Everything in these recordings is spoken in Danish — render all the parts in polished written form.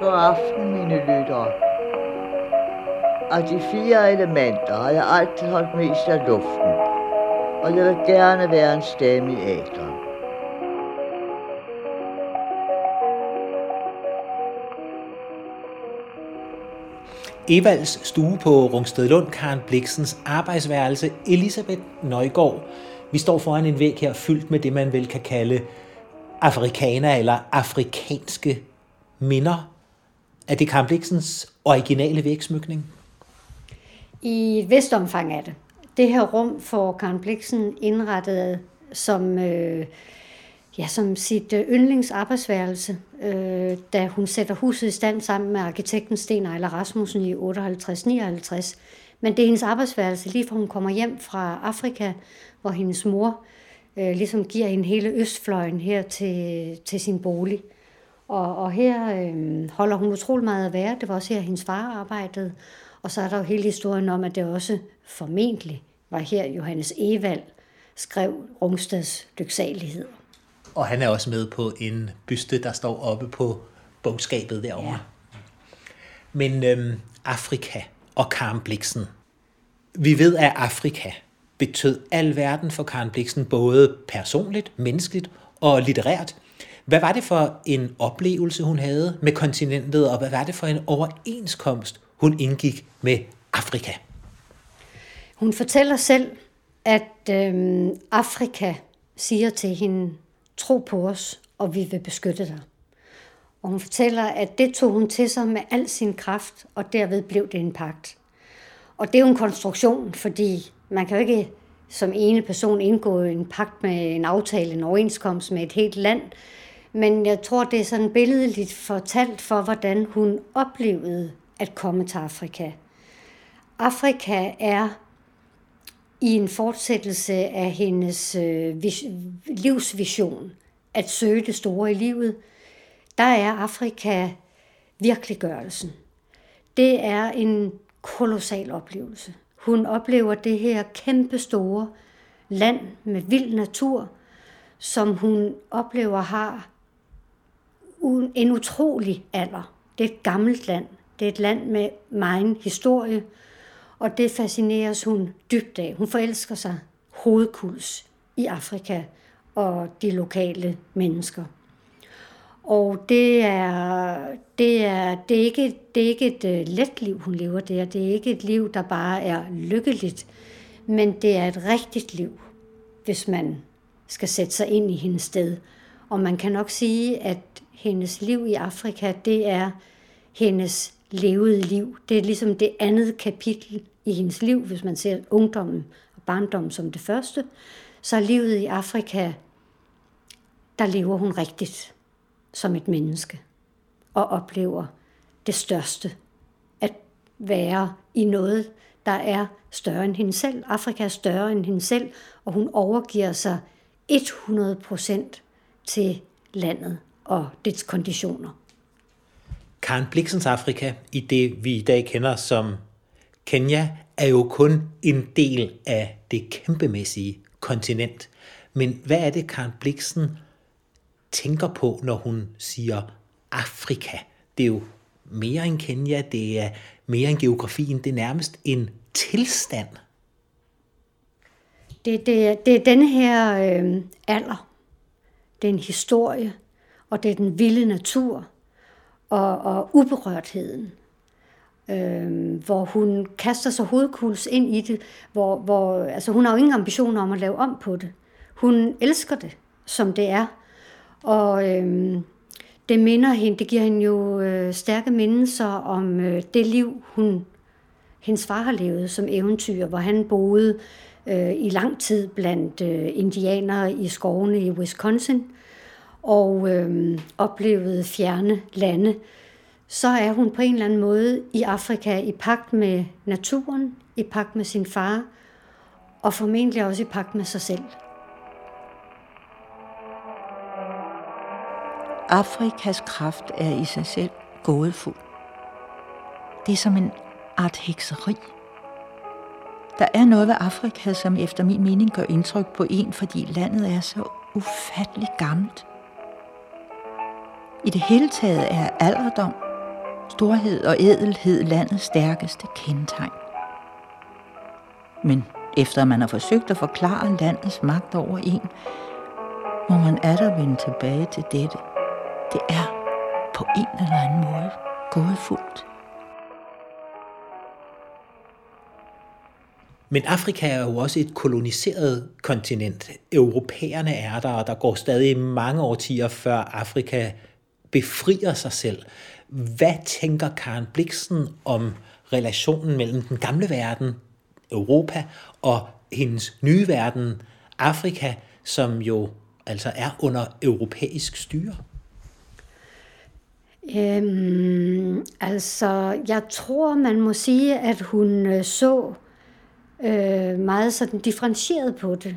God aften, mine lyttere. Af de fire elementer har jeg altid holdt mest af luften, og jeg vil gerne være en stemme i æteren. Evalds stue på Rungstedlund, Karen Blixens arbejdsværelse, Elisabeth Nøjgaard. Vi står foran en væg her fyldt med det, man vel kan kalde afrikaner eller afrikanske minder. Er det Karen Blixens originale vægsmykning? I et vist omfang er det. Det her rum får Karen Blixen indrettet som, som sit yndlingsarbejdsværelse, da hun sætter huset i stand sammen med arkitekten Sten Ejler Rasmussen i 58-59. Men det er hendes arbejdsværelse, lige fra hun kommer hjem fra Afrika, hvor hendes mor ligesom giver hende hele østfløjen her til sin bolig. Og her holder hun utrolig meget at være. Det var også her, hendes far arbejdede. Og så er der jo hele historien om, at det også formentlig var her, Johannes Evald skrev Rungstads lyksaligheder. Og han er også med på en byste, der står oppe på bogskabet derovre. Ja. Men Afrika og Karen Blixen. Vi ved, at Afrika betød al verden for Karen Blixen, både personligt, menneskeligt og litterært. Hvad var det for en oplevelse, hun havde med kontinentet, og hvad var det for en overenskomst, hun indgik med Afrika? Hun fortæller selv, at Afrika siger til hende, tro på os, og vi vil beskytte dig. Og hun fortæller, at det tog hun til sig med al sin kraft, og derved blev det en pagt. Og det er jo en konstruktion, fordi man kan jo ikke som ene person indgå en pagt med en aftale, en overenskomst med et helt land. Men jeg tror, det er sådan billedligt fortalt for, hvordan hun oplevede at komme til Afrika. Afrika er i en fortsættelse af hendes livsvision, at søge det store i livet. Der er Afrika virkeliggørelsen. Det er en kolossal oplevelse. Hun oplever det her kæmpestore land med vild natur, som hun oplever har en utrolig alder. Det er et gammelt land. Det er et land med megen historie, og det fascineres hun dybt af. Hun forelsker sig hovedkuls i Afrika og de lokale mennesker. Og det er ikke et let liv, hun lever der. Det er ikke et liv, der bare er lykkeligt, men det er et rigtigt liv, hvis man skal sætte sig ind i hendes sted. Og man kan nok sige, at hendes liv i Afrika, det er hendes levede liv. Det er ligesom det andet kapitel i hendes liv, hvis man ser ungdommen og barndommen som det første. Så livet i Afrika, der lever hun rigtigt som et menneske og oplever det største, at være i noget, der er større end hende selv. Afrika er større end hende selv, og hun overgiver sig 100% til landet og dets konditioner. Karen Blixens Afrika, i det vi i dag kender som Kenya, er jo kun en del af det kæmpemæssige kontinent. Men hvad er det, Karen Blixen tænker på, når hun siger Afrika? Det er jo mere end Kenya, det er mere end geografien, det er nærmest en tilstand. Det er denne her alder, det er en historie, og det er den vilde natur og uberørtheden, hvor hun kaster sig hovedkuls ind i det, hvor altså hun har jo ingen ambitioner om at lave om på det. Hun elsker det, som det er. Og det minder hende, det giver hende jo stærke mindelser om det liv, hendes far har levet som eventyr, hvor han boede i lang tid blandt indianere i skovene i Wisconsin og oplevede fjerne lande. Så er hun på en eller anden måde i Afrika i pagt med naturen, i pagt med sin far og formentlig også i pagt med sig selv. Afrikas kraft er i sig selv gådefuld. Det er som en art hekseri. Der er noget ved Afrika, som efter min mening gør indtryk på en, fordi landet er så ufatteligt gammelt. I det hele taget er alderdom, storhed og ædelhed landets stærkeste kendetegn. Men efter man har forsøgt at forklare landets magt over en, må man atter vende tilbage til dette. Det er på en eller anden måde gådefuldt. Men Afrika er jo også et koloniseret kontinent. Europæerne er der, og der går stadig mange årtier, før Afrika befrier sig selv. Hvad tænker Karen Blixen om relationen mellem den gamle verden, Europa, og hendes nye verden, Afrika, som jo altså er under europæisk styre? Altså, jeg tror, man må sige, at hun så meget sådan differentieret på det.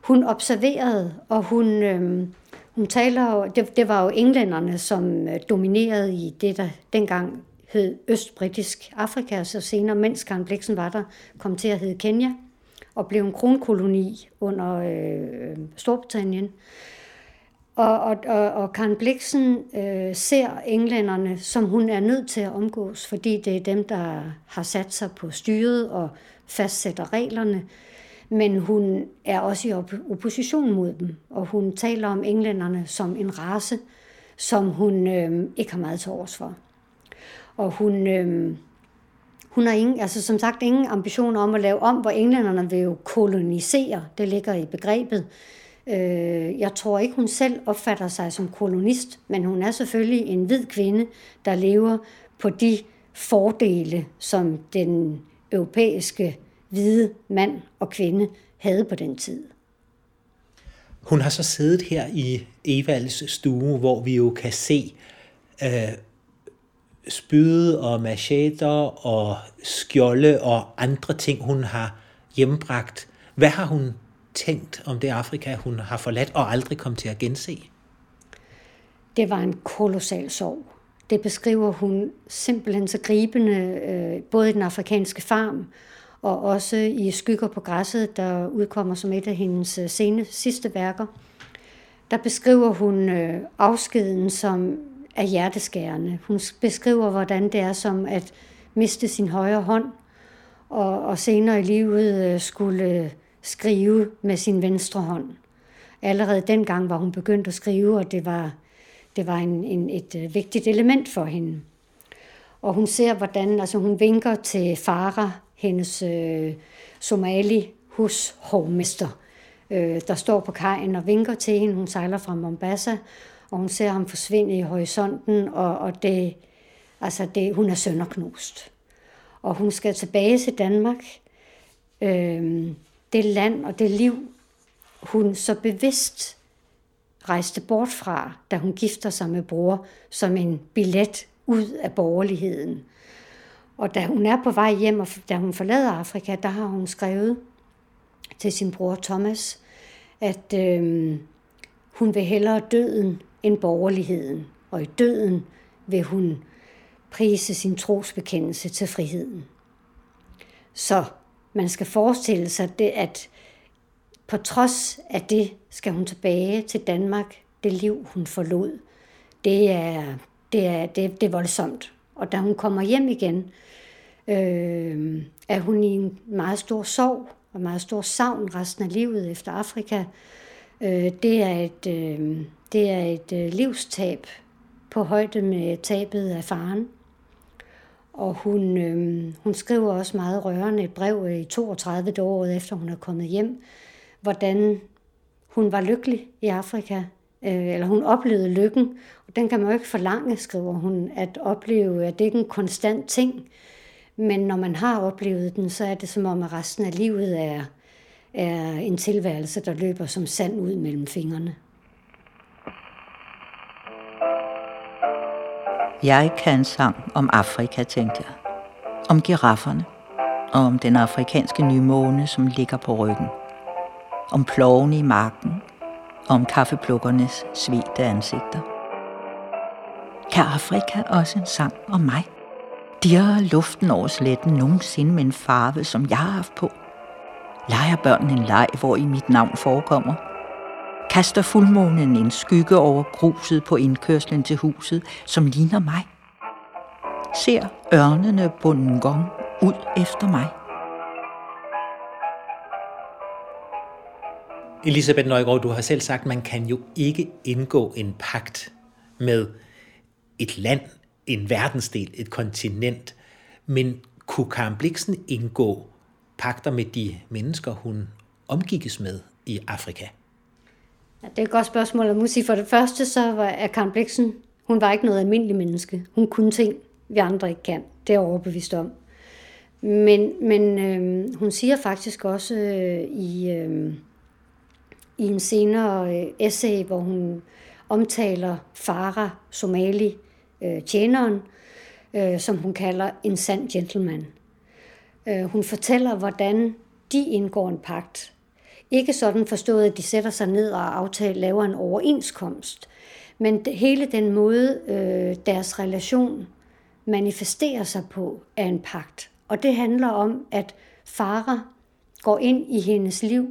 Hun observerede, og hun taler jo, det var jo englænderne, som dominerede i det, der dengang hed østbritisk Afrika, og så senere, mens Karen Blixen var der, kom til at hedde Kenya, og blev en kronkoloni under Storbritannien. Og Karen Blixen ser englænderne, som hun er nødt til at omgås, fordi det er dem, der har sat sig på styret og fastsætter reglerne. Men hun er også i opposition mod dem, og hun taler om englænderne som en race, som hun ikke har meget til overs for. Og hun har ingen, altså som sagt ingen ambitioner om at lave om, hvor englænderne vil jo kolonisere, det ligger i begrebet. Jeg tror ikke, hun selv opfatter sig som kolonist, men hun er selvfølgelig en hvid kvinde, der lever på de fordele, som den europæiske hvide mand og kvinde havde på den tid. Hun har så siddet her i Evalds stue, hvor vi jo kan se spyd og macheter og skjolde og andre ting, hun har hjembragt. Hvad har hun tænkt om det Afrika, hun har forladt og aldrig kom til at gense? Det var en kolossal sorg. Det beskriver hun simpelthen så gribende, både i Den Afrikanske Farm og også i Skygger på Græsset, der udkommer som et af hendes sidste værker. Der beskriver hun afskeden som er hjerteskærende. Hun beskriver, hvordan det er som at miste sin højre hånd og senere i livet skulle skrive med sin venstre hånd. Allerede dengang var hun begyndt at skrive, og det var et vigtigt element for hende. Og hun ser, hvordan hun vinker til Farah, hendes somali-hushovmester, der står på kajen og vinker til hende. Hun sejler fra Mombasa, og hun ser ham forsvinde i horisonten, og det, hun er sønderknust. Og hun skal tilbage til Danmark, det land og det liv, hun så bevidst rejste bort fra, da hun gifter sig med bror, som en billet ud af borgerligheden. Og da hun er på vej hjem, og da hun forlader Afrika, der har hun skrevet til sin bror Thomas, at hun vil hellere døden end borgerligheden. Og i døden vil hun prise sin trosbekendelse til friheden. Så man skal forestille sig, at på trods af det, skal hun tilbage til Danmark. Det liv, hun forlod, det er voldsomt. Og da hun kommer hjem igen, er hun i en meget stor sorg og meget stor savn resten af livet efter Afrika. Det er et livstab på højde med tabet af faren. Og hun skriver også meget rørende et brev i 32 året efter, hun er kommet hjem, hvordan hun var lykkelig i Afrika, eller hun oplevede lykken. Og den kan man jo ikke forlange, skriver hun, at opleve, at det ikke er en konstant ting. Men når man har oplevet den, så er det som om, at resten af livet er en tilværelse, der løber som sand ud mellem fingrene. Jeg kan en sang om Afrika, tænkte jeg. Om girafferne. Og om den afrikanske nymåne, som ligger på ryggen. Om plovene i marken. Og om kaffeplukkernes svedte ansigter. Kan Afrika også en sang om mig? dirrer luften over sletten nogensinde med en farve, som jeg har haft på. Leger børnene en leg, hvor i mit navn forekommer? Kaster fuldmånen en skygge over gruset på indkørslen til huset, som ligner mig? Ser ørnene på Ngong ud efter mig? Elisabeth Nøjgaard, du har selv sagt, at man kan jo ikke indgå en pagt med et land, en verdensdel, et kontinent. Men kunne Karen Blixen indgå pagter med de mennesker, hun omgikkes med i Afrika? Ja, det er et godt spørgsmål. Jeg må sige, for det første, så var Karen Blixen, hun var ikke noget almindeligt menneske. Hun kunne ting, vi andre ikke kan. Det er overbevist om. Men hun siger faktisk også i en senere essay, hvor hun omtaler Farah, Somali, tjeneren, som hun kalder en sand gentleman. Hun fortæller, hvordan de indgår en pagt. Ikke sådan forstået, at de sætter sig ned og laver en overenskomst, men hele den måde, deres relation manifesterer sig på, er en pagt. Og det handler om, at Farah går ind i hendes liv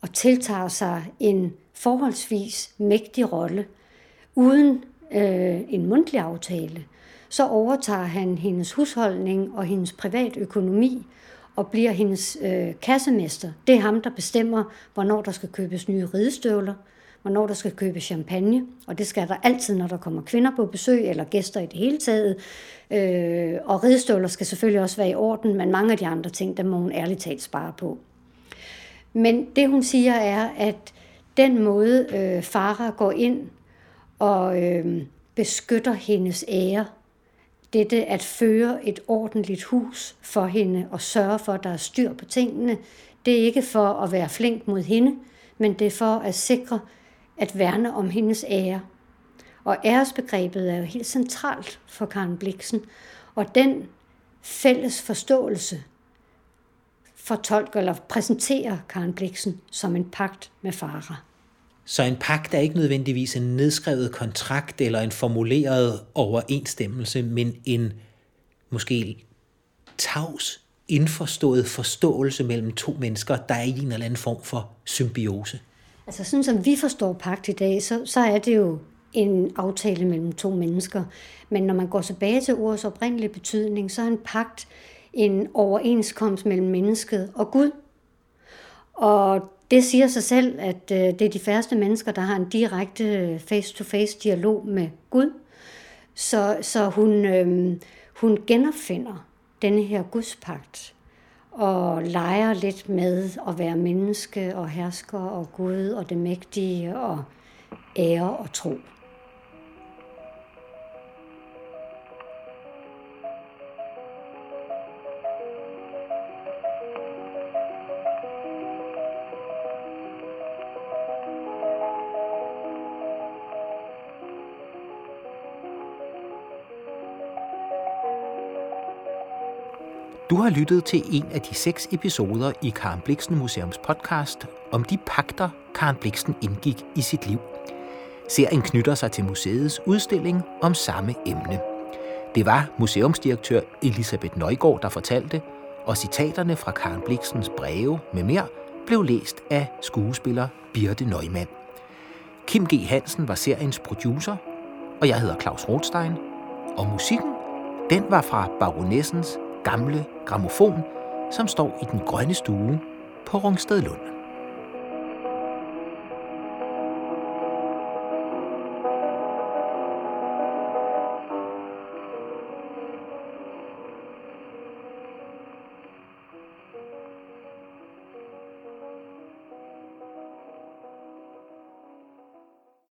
og tiltager sig en forholdsvis mægtig rolle. Uden en mundtlig aftale, så overtager han hendes husholdning og hendes privatøkonomi og bliver hendes kassemester. Det er ham, der bestemmer, hvornår der skal købes nye ridestøvler, hvornår der skal købes champagne, og det skal der altid, når der kommer kvinder på besøg eller gæster i det hele taget. Og ridestøvler skal selvfølgelig også være i orden, men mange af de andre ting, der må hun ærligt talt spare på. Men det, hun siger, er, at den måde, Farah går ind og beskytter hendes ære, dette at føre et ordentligt hus for hende og sørge for, at der er styr på tingene, det er ikke for at være flink mod hende, men det er for at sikre, at værne om hendes ære. Og æresbegrebet er jo helt centralt for Karen Blixen, og den fælles forståelse fortolker eller præsenterer Karen Blixen som en pagt med Farah. Så en pagt er ikke nødvendigvis en nedskrevet kontrakt eller en formuleret overensstemmelse, men en måske tavs indforstået forståelse mellem to mennesker, der er i en eller anden form for symbiose. Altså sådan som vi forstår pagt i dag, så er det jo en aftale mellem to mennesker. Men når man går tilbage til ordets oprindelige betydning, så er en pagt en overenskomst mellem mennesket og Gud. Og det siger sig selv, at det er de færreste mennesker, der har en direkte face-to-face dialog med Gud. Så hun genopfinder denne her gudspagt og leger lidt med at være menneske og hersker og Gud og det mægtige og ære og tro. Du har lyttet til en af de 6 episoder i Karen Blixen Museums podcast om de pagter, Karen Blixen indgik i sit liv. Serien knytter sig til museets udstilling om samme emne. Det var museumsdirektør Elisabeth Nøjgaard, der fortalte, og citaterne fra Karen Blixens breve med mere blev læst af skuespiller Birte Neumann. Kim G. Hansen var seriens producer, og jeg hedder Claus Rothstein, og musikken, den var fra Baronessens gamle grammofon, som står i den grønne stue på Rungstedlund.